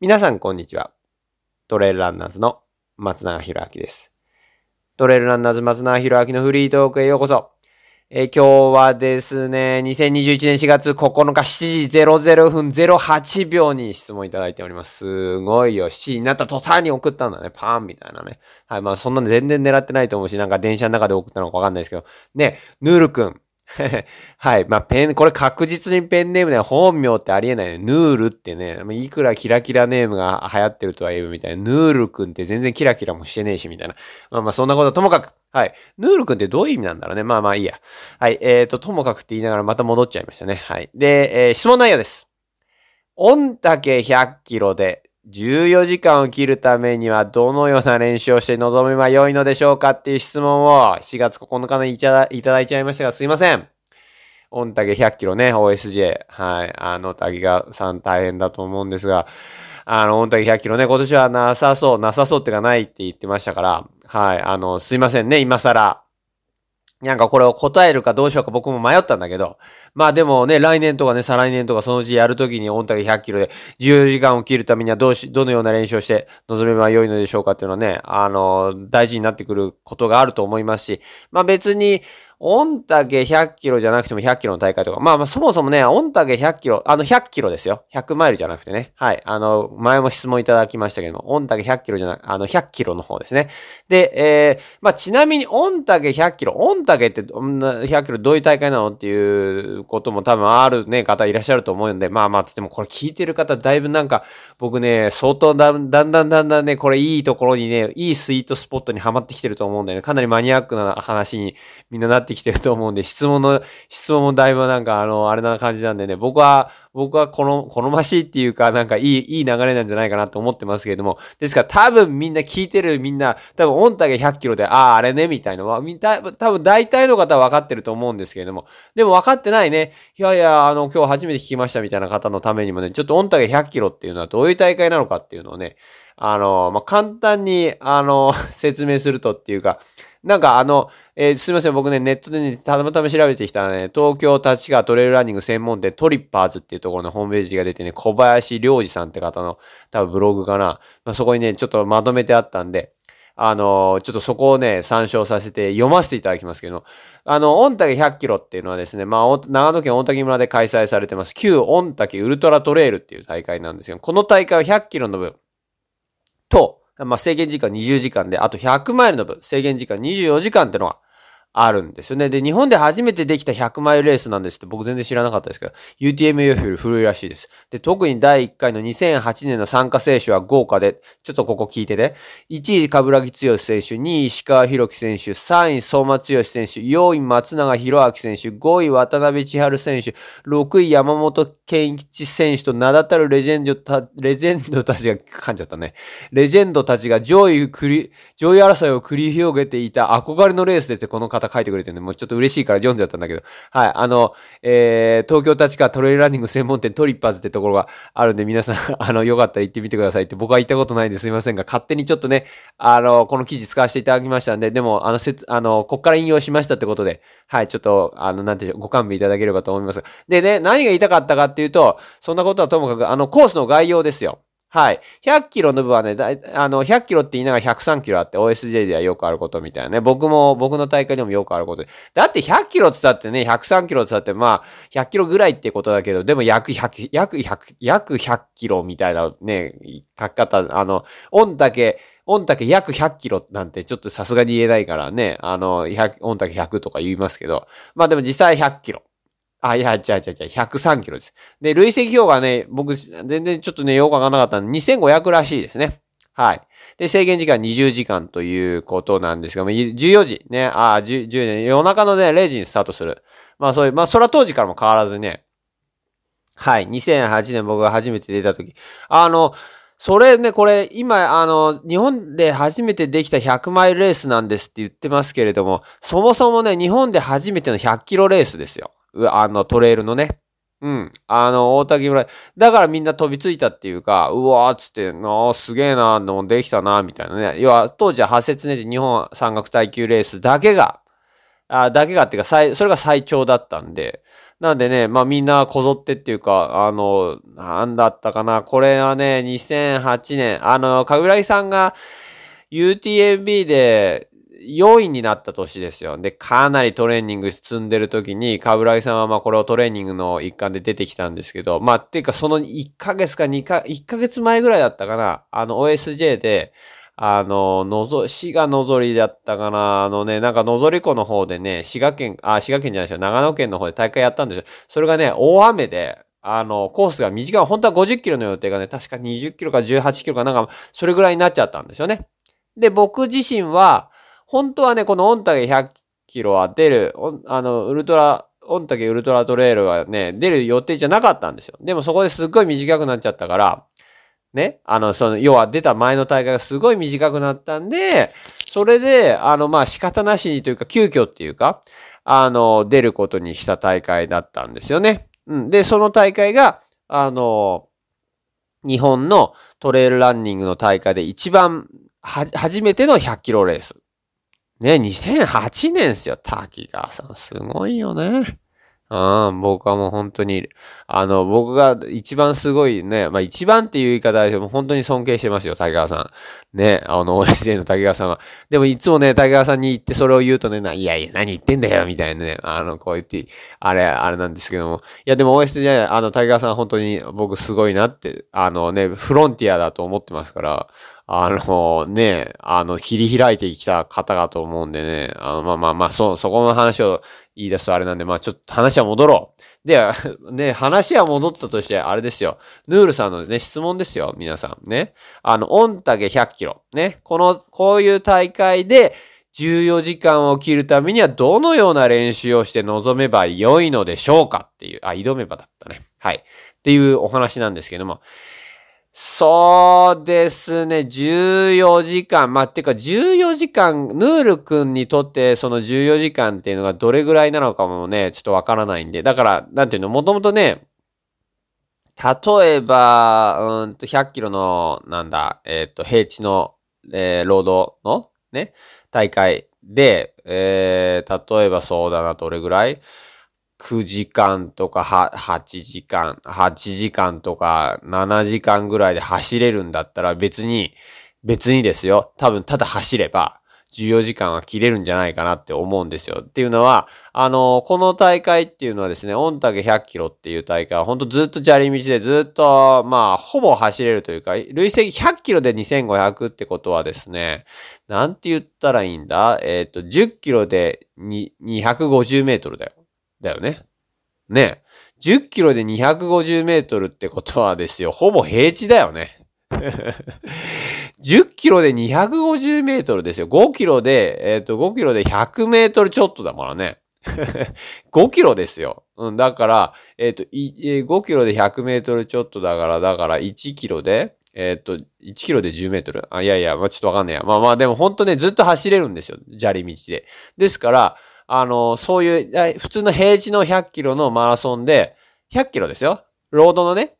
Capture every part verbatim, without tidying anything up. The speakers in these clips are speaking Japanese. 皆さんこんにちは。トレイルランナーズの松永博明です。トレイルランナーズ松永博明のフリートークへようこそ。えー、今日はですね、にせんにじゅういちねんしがつここのかしちじぜろぜろふんぜろはちびょうに質問いただいております。すごいよ。しちじになった途端に送ったんだね。パーンみたいなね。はい、まあそんなの全然狙ってないと思うし、なんか電車の中で送ったのかわかんないですけど。ね、ヌールくん。はい。まあ、ペン、これ確実にペンネームで本名ってありえないね。ヌールってね、いくらキラキラネームが流行ってるとは言えるみたいな。ヌールくんって全然キラキラもしてねえし、みたいな。まあまあ、そんなことともかく。はい。ヌールくんってどういう意味なんだろうね。まあまあいいや。はい。えーと、ともかくって言いながらまた戻っちゃいましたね。はい。で、えー、質問内容です。おんたけひゃっキロでじゅうよじかんを切るためにはどのような練習をして臨めば良いのでしょうかっていう質問をしがつここのかにいただいちゃいましたがすいません。おんたけひゃっキロね、オーエスジェー。はい。あの、滝川さん大変だと思うんですが、あの、おんたけひゃっキロね、今年はなさそう、なさそうってかないって言ってましたから、はい。あの、すいませんね、今更。なんかこれを答えるかどうしようか僕も迷ったんだけど。まあでもね、来年とかね、再来年とかそのうちやるときにおんたけひゃっキロでじゅうよじかんを切るためにはどうし、どのような練習をして臨めば良いのでしょうかっていうのはね、あの、大事になってくることがあると思いますし、まあ別に、おんたけひゃっキロじゃなくてもひゃっキロの大会とか。まあまあそもそもね、おんたけひゃっキロ、あのひゃっキロですよ。ひゃくマイルじゃなくてね。はい。あの、前も質問いただきましたけども、おんたけひゃっキロじゃなく、あのひゃっキロの方ですね。で、えー、まあちなみにおんたけひゃっキロ、ONTAKEってひゃっキロどういう大会なのっていうことも多分あるね、方いらっしゃると思うんで、まあまあつってもこれ聞いてる方だいぶなんか、僕ね、相当だ、だんだんだんだんね、これいいところにね、いいスイートスポットにはまってきてると思うんでね、かなりマニアックな話にみんななってきてると思うんで、質問の、質問もだいぶなんかあの、あれな感じなんでね、僕は、僕はこの、好ましいっていうか、なんかいい、いい流れなんじゃないかなと思ってますけれども、ですから多分みんな聞いてるみんな、多分おんたけひゃっキロで、ああ、あれね、みたいなのは、みた、多分大体の方は分かってると思うんですけれども、でも分かってないね、いやいや、あの、今日初めて聞きましたみたいな方のためにもね、ちょっとおんたけひゃっキロっていうのはどういう大会なのかっていうのをね、あの、まあ、簡単に、あの、説明するとっていうか、なんかあの、えー、すいません、僕ね、ネットで、ね、たまたま調べてきたね、東京立川トレイルランニング専門店トリッパーズっていうところのホームページが出てね、小林良二さんって方の、多分ブログかな。まあ、そこにね、ちょっとまとめてあったんで、あの、ちょっとそこをね、参照させて読ませていただきますけど、あの、おんたけひゃっキロっていうのはですね、まあ、長野県御嶽村で開催されてます、旧御嶽ウルトラトレイルっていう大会なんですよ。この大会はひゃっキロの分、と、まあ、制限時間にじゅうじかんで、あとひゃくマイルの分、制限時間にじゅうよじかんってのがあるんですよね。で、日本で初めてできたひゃくマイルレースなんですって僕全然知らなかったですけど、ユーティーエムエフ より古いらしいです。で、特にだいいっかいのにせんはちねんの参加選手は豪華で、ちょっとここ聞いてね。いちい、鏑木剛選手、にい、石川博樹選手、さんい、相馬剛選手、よんい、松永博明選手、ごい、渡辺千春選手、ろくい、山本健一選手と名だたるレジェンドた、レジェンドたちが、噛んじゃったね。レジェンドたちが上位繰り、上位争いを繰り広げていた憧れのレースでってこの方書いてくれてるんで、もうちょっと嬉しいから読んじゃったんだけど。はい。あの、えー、東京立川トレイルランニング専門店トリッパーズってところがあるんで、皆さん、あの、よかったら行ってみてくださいって、僕は行ったことないんですいませんが、勝手にちょっとね、あの、この記事使わせていただきましたんで、でも、あの、せつ、あの、こっから引用しましたってことで、はい、ちょっと、あの、なんていう、ご勘弁いただければと思います。でね、何が言いたかったかっていうと、そんなことはともかく、あの、コースの概要ですよ。はい。ひゃっキロの部はね、だい、あの、ひゃっキロって言いながらひゃくさんキロあって、オーエスジェー ではよくあることみたいなね。僕も、僕の大会でもよくあることで。だってひゃっキロって言ったってね、ひゃくさんキロって言ったって、まあ、ひゃっキロぐらいってことだけど、でも約ひゃく、約ひゃく、約ひゃっキロみたいなね、書き方、あの、ONTAKE、ONTAKE約ひゃっキロなんてちょっとさすがに言えないからね、あの、ONTAKE ひゃくとか言いますけど、まあでも実際ひゃっキロ。あ、いや、違う違う違う、ひゃくさんキロです。で、累積表がね、僕、全然ちょっとね、よくわからなかったんで、にせんごひゃくらしいですね。はい。で、制限時間にじゅうじかんということなんですが、じゅうよじ、ね、あ、じゅう、じゅう、夜中のね、れいじにスタートする。まあそういう、まあそれは当時からも変わらずね、はい、にせんはちねん僕が初めて出たとき、あの、それね、これ、今、あの、日本で初めてできたひゃくマイルレースなんですって言ってますけれども、そもそもね、日本で初めてのひゃっキロレースですよ。あの、トレイルのね。うん。あの、大滝村。だからみんな飛びついたっていうか、うわーっつって、なあ、すげえなー、でもできたなー、みたいなね。要は、当時はハセツネで日本山岳耐久レースだけが、あだけがっていうか、それが最長だったんで。なんでね、まあみんなこぞってっていうか、あの、なんだったかな。これはね、にせんはちねん、あの、かぐらぎさんが ユーティーエムビー でよんいになった年ですよ。で、かなりトレーニング積んでる時に、かぐらぎさんはまあこれをトレーニングの一環で出てきたんですけど、まあっていうかそのいっかげつかにか、いっかげつまえぐらいだったかな。あの オーエスジェー で、あの、のぞ、滋賀のぞりだったかな、あのね、なんかのぞり湖の方でね、滋賀県、あ、滋賀県じゃないですよ、長野県の方で大会やったんですよ。それがね、大雨で、あの、コースが短い、本当はごじゅっキロの予定がね、確かにじゅっキロかじゅうはちキロかなんか、それぐらいになっちゃったんですよね。で、僕自身は、本当はね、このオンタケひゃくキロは出る、あの、ウルトラ、ONTAKEウルトラトレイルはね、出る予定じゃなかったんですよ。でもそこですっごい短くなっちゃったから、ね、あの、その、要は出た前の大会がすごい短くなったんで、それで、あの、まあ、仕方なしにというか、急遽っていうか、あの、出ることにした大会だったんですよね。うん。で、その大会が、あの、日本のトレイルランニングの大会で一番、は、初めてのひゃくキロレース。ね、にせんはちねんですよ。滝川さん、すごいよね。うん、僕はもう本当に、あの、僕が一番すごいね、まあ一番っていう言い方でも本当に尊敬してますよ、滝川さん。ね、あの、オーエスジェー の滝川さんは。でもいつもね、滝川さんに言ってそれを言うとね、いやいや、何言ってんだよ、みたいなね、あの、こう言って、あれ、あれなんですけども。いや、でも オーエスジェー じゃない、あの、滝川さん本当に僕すごいなって、あのね、フロンティアだと思ってますから、あの、ね、あの、切り開いてきた方だと思うんでね、あの、まあまあまあ、そ、そこの話を、言い出すとあれなんで、まあちょっと話は戻ろう。で、ね、話は戻ったとして、あれですよ。ヌールさんのね、質問ですよ。皆さんね。あの、オンタケひゃくキロ。ね。この、こういう大会でじゅうよじかんを切るためには、どのような練習をして臨めば良いのでしょうかっていう、あ、挑めばだったね。はい。っていうお話なんですけども。そうですね、じゅうよじかん。まあ、てかじゅうよじかん、ヌール君にとってそのじゅうよじかんっていうのがどれぐらいなのかもね、ちょっとわからないんで。だから、なんていうの、もともとね、例えば、うんと、ひゃくキロの、なんだ、えっと、平地の、えー、ロードの、ね、大会で、えー、例えばそうだな、どれぐらいくじかんとかはちじかん、はちじかんとかななじかんぐらいで走れるんだったら別に、別にですよ。多分ただ走ればじゅうよじかんは切れるんじゃないかなって思うんですよ。っていうのは、あの、この大会っていうのはですね、オンタケひゃくキロっていう大会はほんとずっと砂利道でずっと、まあ、ほぼ走れるというか、累積ひゃくキロでにせんごひゃくってことはですね、なんて言ったらいいんだ？えっと、じゅっキロでにひゃくごじゅうメートルだよ。だよね。ね。じゅっキロでにひゃくごじゅうメートルってことはですよ、ほぼ平地だよね。じゅっキロでにひゃくごじゅうメートルですよ。ごキロで、えっと、ごキロでひゃくメートルちょっとだからね。ごキロですよ。うん、だから、えっと、ごキロでひゃくメートルちょっとだから、だからいちキロで、えっと、いちキロでじゅうメートル。あ、いやいや、まあ、ちょっとわかんないや。まあまあ、でもほんとね、ずっと走れるんですよ。砂利道で。ですから、あの、そういう、普通の平地のひゃくキロのマラソンで、ひゃくキロですよ。ロードのね。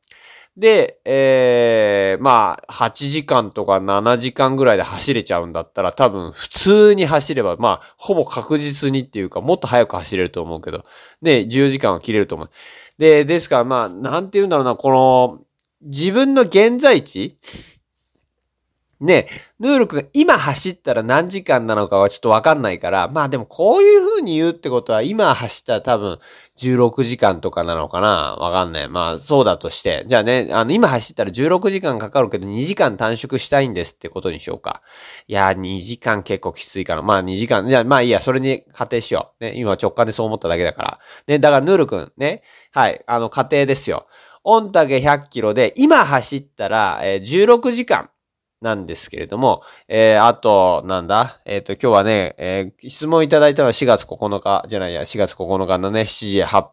で、えー、まあ、はちじかんとかななじかんぐらいで走れちゃうんだったら、多分普通に走れば、まあ、ほぼ確実にっていうか、もっと早く走れると思うけど、で、じゅうじかんは切れると思う。で、ですから、まあ、なんて言うんだろうな、この、自分の現在地ねえ、ヌール君が今走ったら何時間なのかはちょっとわかんないから、まあでもこういう風に言うってことは今走ったら多分じゅうろくじかんとかなのかな？わかんない。まあそうだとして。じゃあね、あの今走ったらじゅうろくじかんかかるけどにじかん短縮したいんですってことにしようか。いや、にじかん結構きついかな。まあにじかん、じゃあまあいいや、それに仮定しよう。ね、今直感でそう思っただけだから。ね、だからヌール君ね、はい、あの仮定ですよ。オンタケひゃくキロで今走ったらじゅうろくじかん。なんですけれども、えー、あと、なんだ、えっと、今日はね、えー、質問いただいたのはしがつここのか、じゃないや、しがつここのかのね、しちじは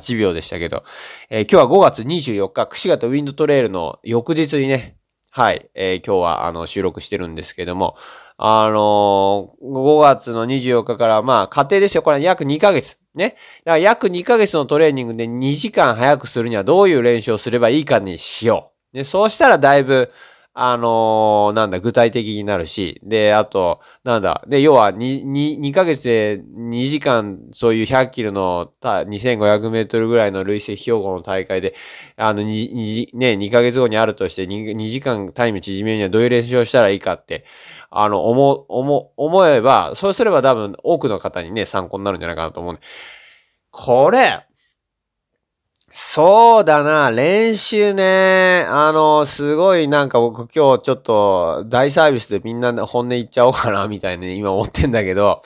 ちびょうでしたけど、えー、今日はごがつにじゅうよっか、櫛形ウィンドトレイルの翌日にね、はい、えー、今日はあの、収録してるんですけれども、あのー、ごがつのにじゅうよっかから、まあ、仮定ですよ、これは約にかげつ。ね。だから約にかげつのトレーニングでにじかん早くするにはどういう練習をすればいいかにしよう。ね、そうしたらだいぶ、あのー、なんだ、具体的になるし、で、あと、なんだ、で、要はに、に、にかげつでにじかん、そういうひゃっキロのにせんごひゃくメートルぐらいの累積標高の大会で、あの、に、に、ね、にかげつごにあるとして2、2時間タイム縮めるにはどういう練習をしたらいいかって、あの、思、思、思えば、そうすれば多分多くの方にね、参考になるんじゃないかなと思うんで。これ、そうだな、練習ね。あの、すごいなんか僕今日ちょっと大サービスでみんな本音言っちゃおうかなみたいに今思ってんだけど、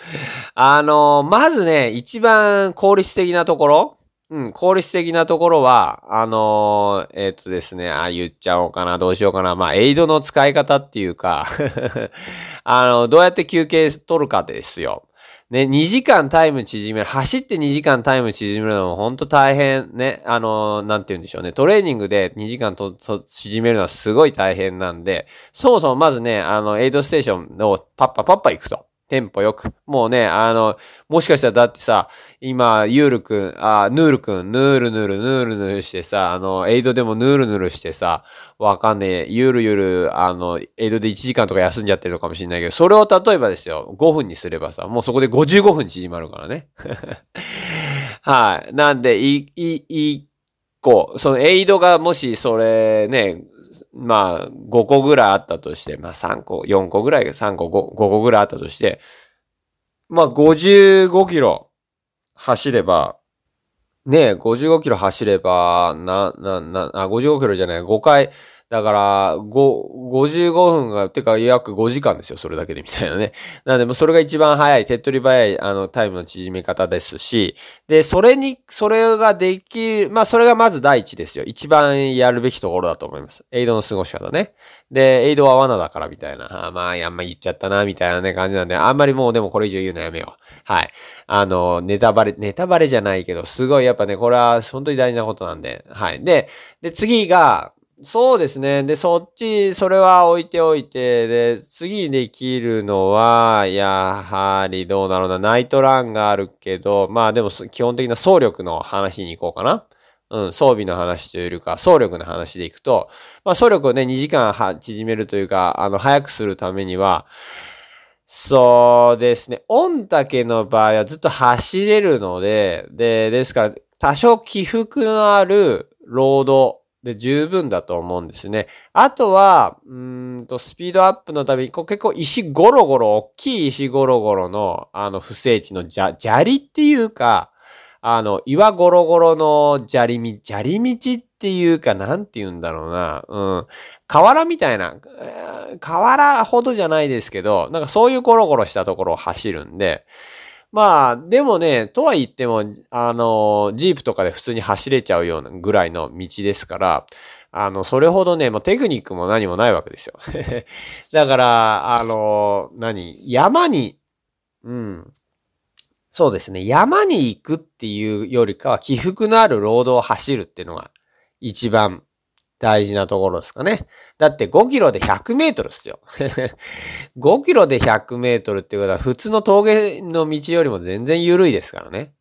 あの、まずね、一番効率的なところ、うん、効率的なところは、あの、えっとですね、あ、言っちゃおうかな、どうしようかな、まあ、エイドの使い方っていうか、あの、どうやって休憩取るかですよ。ね、にじかんタイム縮める。走ってにじかんタイム縮めるのもほんと大変ね。あの、なんて言うんでしょうね。トレーニングでにじかんと、と、縮めるのはすごい大変なんで、そもそもまずね、あの、エイドステーションをパッパパッパ行くと。テンポよく。もうね、あの、もしかしたらだってさ、今、ユールくん、あ、ヌールくん、ヌールヌール、ヌールヌールしてさ、あの、エイドでもヌールヌールしてさ、わかんねえ、ゆるゆる、あの、エイドでいちじかんとか休んじゃってるのかもしれないけど、それを例えばですよ、ごふんにすればさ、もうそこでごじゅうごふん縮まるからね。はい。なんで、い、い、い、こう、そのエイドがもしそれね、まあ、ごこぐらいあったとして、まあさんこ、よんこぐらい、さんこ、ご、ごこぐらいあったとして、まあごじゅうごキロ走れば、ねえ、ごじゅうごキロ走れば、な、な、な、あ、ごじゅうごキロじゃない、ごかい、だから、ご、ごじゅうごふんが、てか約ごじかんですよ、それだけでみたいなね。なので、もうそれが一番早い、手っ取り早い、あの、タイムの縮め方ですし、で、それに、それができる、まあ、それがまず第一ですよ。一番やるべきところだと思います。エイドの過ごし方ね。で、エイドは罠だから、みたいな。あまあ、あんま言っちゃったな、みたいなね、感じなんで、あんまりもう、でもこれ以上言うのやめよう。はい。あの、ネタバレ、ネタバレじゃないけど、すごい、やっぱね、これは、本当に大事なことなんで、はい。で、で、次が、そうですね。で、そっち、それは置いておいて、で、次できるのは、やはりどうだろうな、ナイトランがあるけど、まあでも基本的な走力の話に行こうかな。うん、装備の話というか、走力の話でいくと、まあ走力をね、にじかんは縮めるというか、あの、早くするためには、そうですね。御嶽の場合はずっと走れるので、で、ですから、多少起伏のあるロード、で、十分だと思うんですね。あとは、うーんと、スピードアップのために、こう結構石ゴロゴロ、大きい石ゴロゴロの、あの、不整地の砂、砂利っていうか、あの、岩ゴロゴロの砂利道、砂利道っていうか、なんて言うんだろうな、うん。河原みたいな、河原ほどじゃないですけど、なんかそういうゴロゴロしたところを走るんで、まあ、でもね、とは言っても、あの、ジープとかで普通に走れちゃうようなぐらいの道ですから、あの、それほどね、もうテクニックも何もないわけですよ。だから、あの、何、山に、うん。そうですね、山に行くっていうよりかは、起伏のあるロードを走るっていうのが、一番、大事なところですかね。だってごキロでひゃくメートルっすよ。ごキロでひゃくメートルっていうことは普通の峠の道よりも全然緩いですからね。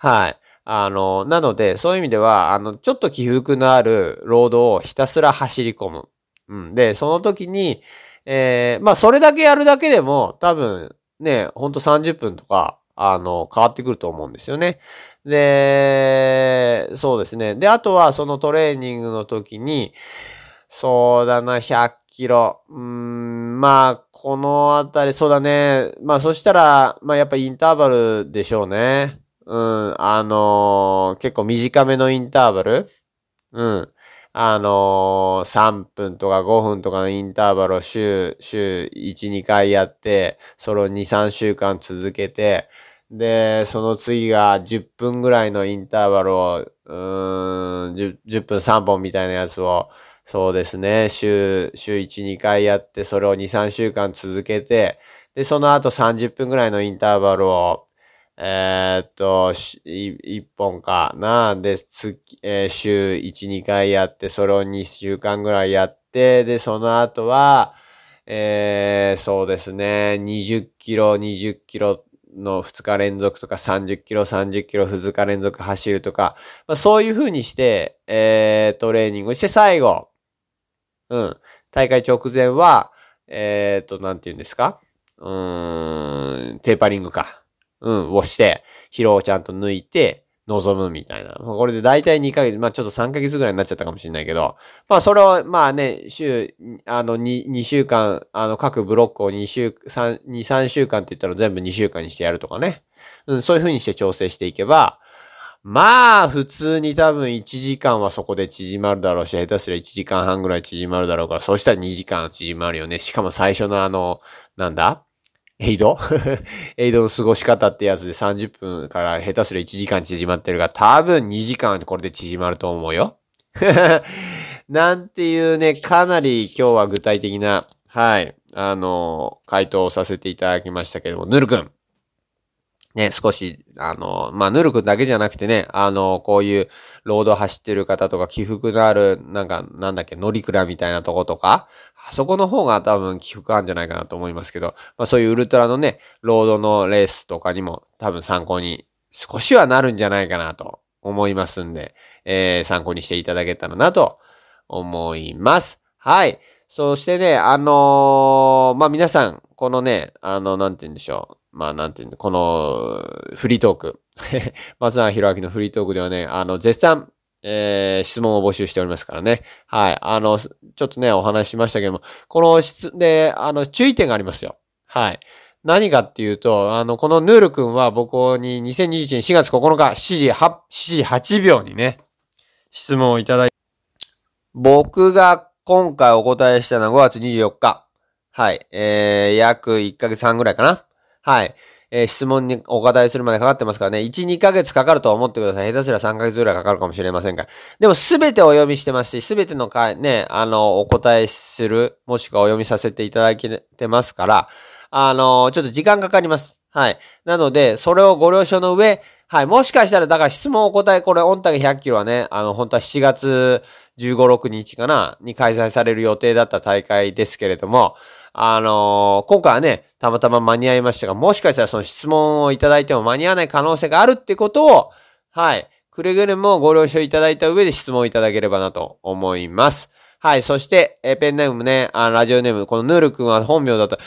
はい。あの、なのでそういう意味では、あの、ちょっと起伏のあるロードをひたすら走り込む。うん。で、その時に、えー、まあそれだけやるだけでも多分ね、ほんとさんじゅっぷんとか、あの、変わってくると思うんですよね。で、そうですね。で、あとはそのトレーニングの時に、そうだな、ひゃっキロ。うーん、まあ、このあたり、そうだね。まあ、そしたら、まあ、やっぱインターバルでしょうね。うん、あのー、結構短めのインターバル。うん。あのー、さんぷんとかごふんとかのインターバルを週、週いち、にかいやって、それをに、さんしゅうかん続けて、で、その次がじゅっぷんぐらいのインターバルを、うーん、10, じゅっぷんさんぼんみたいなやつを、そうですね、週、週いち、にかいやって、それをに、さんしゅうかん続けて、で、その後さんじゅっぷんぐらいのインターバルを、えー、っと、いっぽんかな。で、つ、えー、週いち、にかいやって、それをにしゅうかんぐらいやって、で、その後は、えー、そうですね、にじゅっキロ、にじゅっキロ、のふつか連続とかさんじゅっキロ、さんじゅっキロふつか連続走るとか、まあ、そういう風にして、えー、トレーニングして最後、うん。大会直前は、えっと、なんて言うんですか?うーん、テーパリングか。うん、をして、疲労をちゃんと抜いて、望むみたいな。これで大体にかげつ、まあちょっとさんかげつぐらいになっちゃったかもしれないけど、まあそれを、まあね、週、あの2、2週間、あの各ブロックを2週、3、2、3週間って言ったら全部にしゅうかんにしてやるとかね。うん、そういう風にして調整していけば、まあ普通に多分いちじかんはそこで縮まるだろうし、下手すりゃいちじかんはんぐらい縮まるだろうから、そうしたらにじかん縮まるよね。しかも最初のあの、なんだ?エイドエイドの過ごし方ってやつでさんじゅっぷんから下手すりゃいちじかん縮まってるから多分にじかんこれで縮まると思うよ。なんていうね、かなり今日は具体的な、はい、あの、回答をさせていただきましたけども、ヌルくん。ね、少し、あの、まあ、ヌルくんだけじゃなくてね、あの、こういうロード走ってる方とか起伏のある、なんか、なんだっけ、乗鞍みたいなとことか、あそこの方が多分起伏あるんじゃないかなと思いますけど、まあ、そういうウルトラのね、ロードのレースとかにも多分参考に少しはなるんじゃないかなと思いますんで、えー、参考にしていただけたらなと思います。はい。そしてね、あのー、まあ、皆さん、このね、あの、なんて言うんでしょう。まあなんていうの、このフリートーク松永博明のフリートークではね、あの絶賛、えー、質問を募集しておりますからね。はい、あのちょっとねお話ししましたけども、この質であの注意点がありますよ。はい、何かっていうと、あのこのヌール君は僕ににせんにじゅういちねんしがつここのかしちじはちびょうにね質問をいただいて、僕が今回お答えしたのはごがつにじゅうよっか。はい、えー、約いっかげつはんぐらいかな。はい、えー。質問にお答えするまでかかってますからね。いち、にかげつかかると思ってください。下手すらさんかげつぐらいかかるかもしれませんが。でもすべてお読みしてますし、すべての回ね、あの、お答えする、もしくはお読みさせていただいてますから、あの、ちょっと時間かかります。はい。なので、それをご了承の上、はい。もしかしたら、だから質問お答え、これ、オンタケひゃくキロはね、あの、本当はしちがつじゅうご、ろくにちかな、に開催される予定だった大会ですけれども、あのー、今回はね、たまたま間に合いましたが、もしかしたらその質問をいただいても間に合わない可能性があるってことを、はい、くれぐれもご了承いただいた上で質問いただければなと思います。はい、そして、えー、ペンネームね、あラジオネーム、このヌール君は本名だと、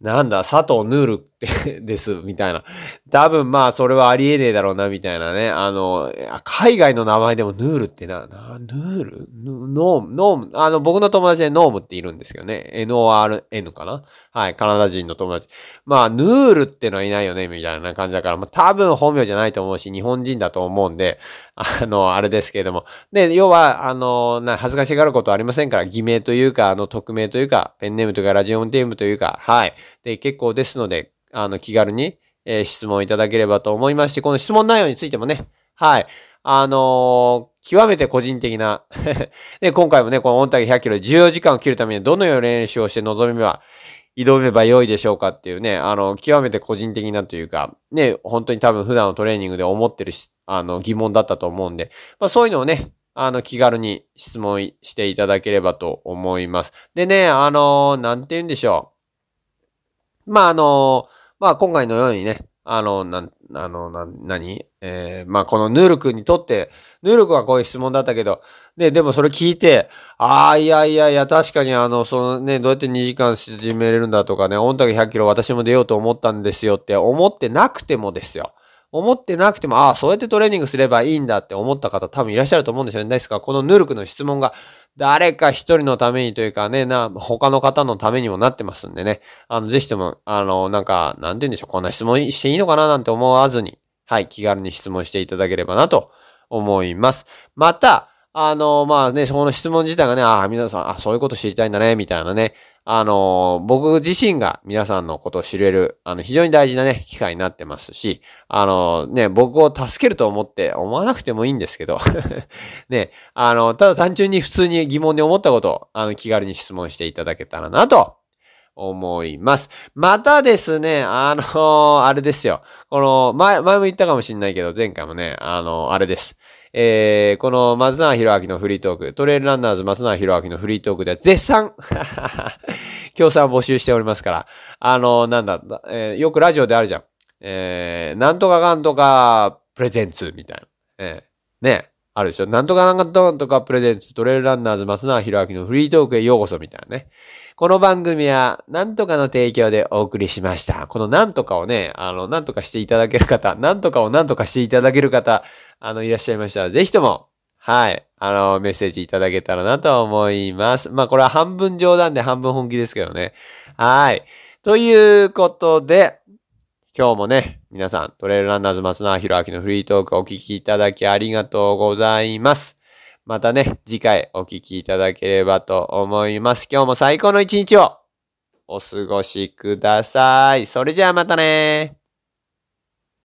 なんだ、佐藤ヌールってです、みたいな。多分まあ、それはありえねえだろうな、みたいなね。あの、海外の名前でもヌールってな、な、ヌールノーム、ノーム、あの、僕の友達でノームっているんですけどね。エヌオーアールエヌ かな?はい、カナダ人の友達。まあ、ヌールってのはいないよね、みたいな感じだから、まあ、多分本名じゃないと思うし、日本人だと思うんで、あの、あれですけれども。で、要は、あの、な、恥ずかしがることはありません。から偽名というか、あの、匿名というか、ペンネームというか、ラジオネームというか、はい。で、結構ですので、あの、気軽に、えー、質問いただければと思いまして、この質問内容についてもね、はい。あのー、極めて個人的な、で、今回もね、このオンタケひゃくキロじゅうよじかんを切るためにどのような練習をして臨めば、挑めば良いでしょうかっていうね、あの、極めて個人的なというか、ね、本当に多分普段のトレーニングで思ってるし、あの、疑問だったと思うんで、まあそういうのをね、あの、気軽に質問していただければと思います。でね、あのー、なんて言うんでしょう。まあ、あのー、まあ、今回のようにね、あの、な、あの、な、なに?えー、まあ、このヌール君にとって、ヌール君はこういう質問だったけど、ね、でもそれ聞いて、ああ、いやいやいや、確かにあの、そのね、どうやってにじかん縮めれるんだとかね、オンタケひゃくキロ私も出ようと思ったんですよって思ってなくてもですよ。思ってなくても、ああ、そうやってトレーニングすればいいんだって思った方多分いらっしゃると思うんですよね。ですから、このヌルクの質問が誰か一人のためにというかね、な、他の方のためにもなってますんでね。あの、ぜひとも、あの、なんか、なんて言うんでしょう、こんな質問していいのかななんて思わずに、はい、気軽に質問していただければなと思います。また、あの、まあね、その質問自体がね、ああ、皆さん、あそういうこと知りたいんだね、みたいなね。あの、僕自身が皆さんのことを知れる、あの、非常に大事なね、機会になってますし、あの、ね、僕を助けると思って思わなくてもいいんですけど、ね、あの、ただ単純に普通に疑問に思ったことを、あの、気軽に質問していただけたらなと思います。またですね、あの、あれですよ。この、前、前も言ったかもしれないけど、前回もね、あの、あれです。えー、この松永博明のフリートーク、トレイルランナーズ松永博明のフリートークでは絶賛、協賛を募集しておりますから、あの、なんだ、えー、よくラジオであるじゃん。えー、なんとかかんとかプレゼンツみたいな。えー、ね。あるでしょ。なんとかなんとかプレゼンツトレイルランナーズ増永弘明のフリートークへようこそみたいなね。この番組はなんとかの提供でお送りしました。このなんとかをね、あの、なんとかしていただける方、なんとかをなんとかしていただける方、あの、いらっしゃいましたら、ぜひとも、はい、あの、メッセージいただけたらなと思います。まあ、これは半分冗談で半分本気ですけどね。はい。ということで、今日もね、皆さん、トレイルランナーズ増永弘明のフリートークをお聞きいただきありがとうございます。またね、次回お聞きいただければと思います。今日も最高の一日をお過ごしください。それじゃあまたね。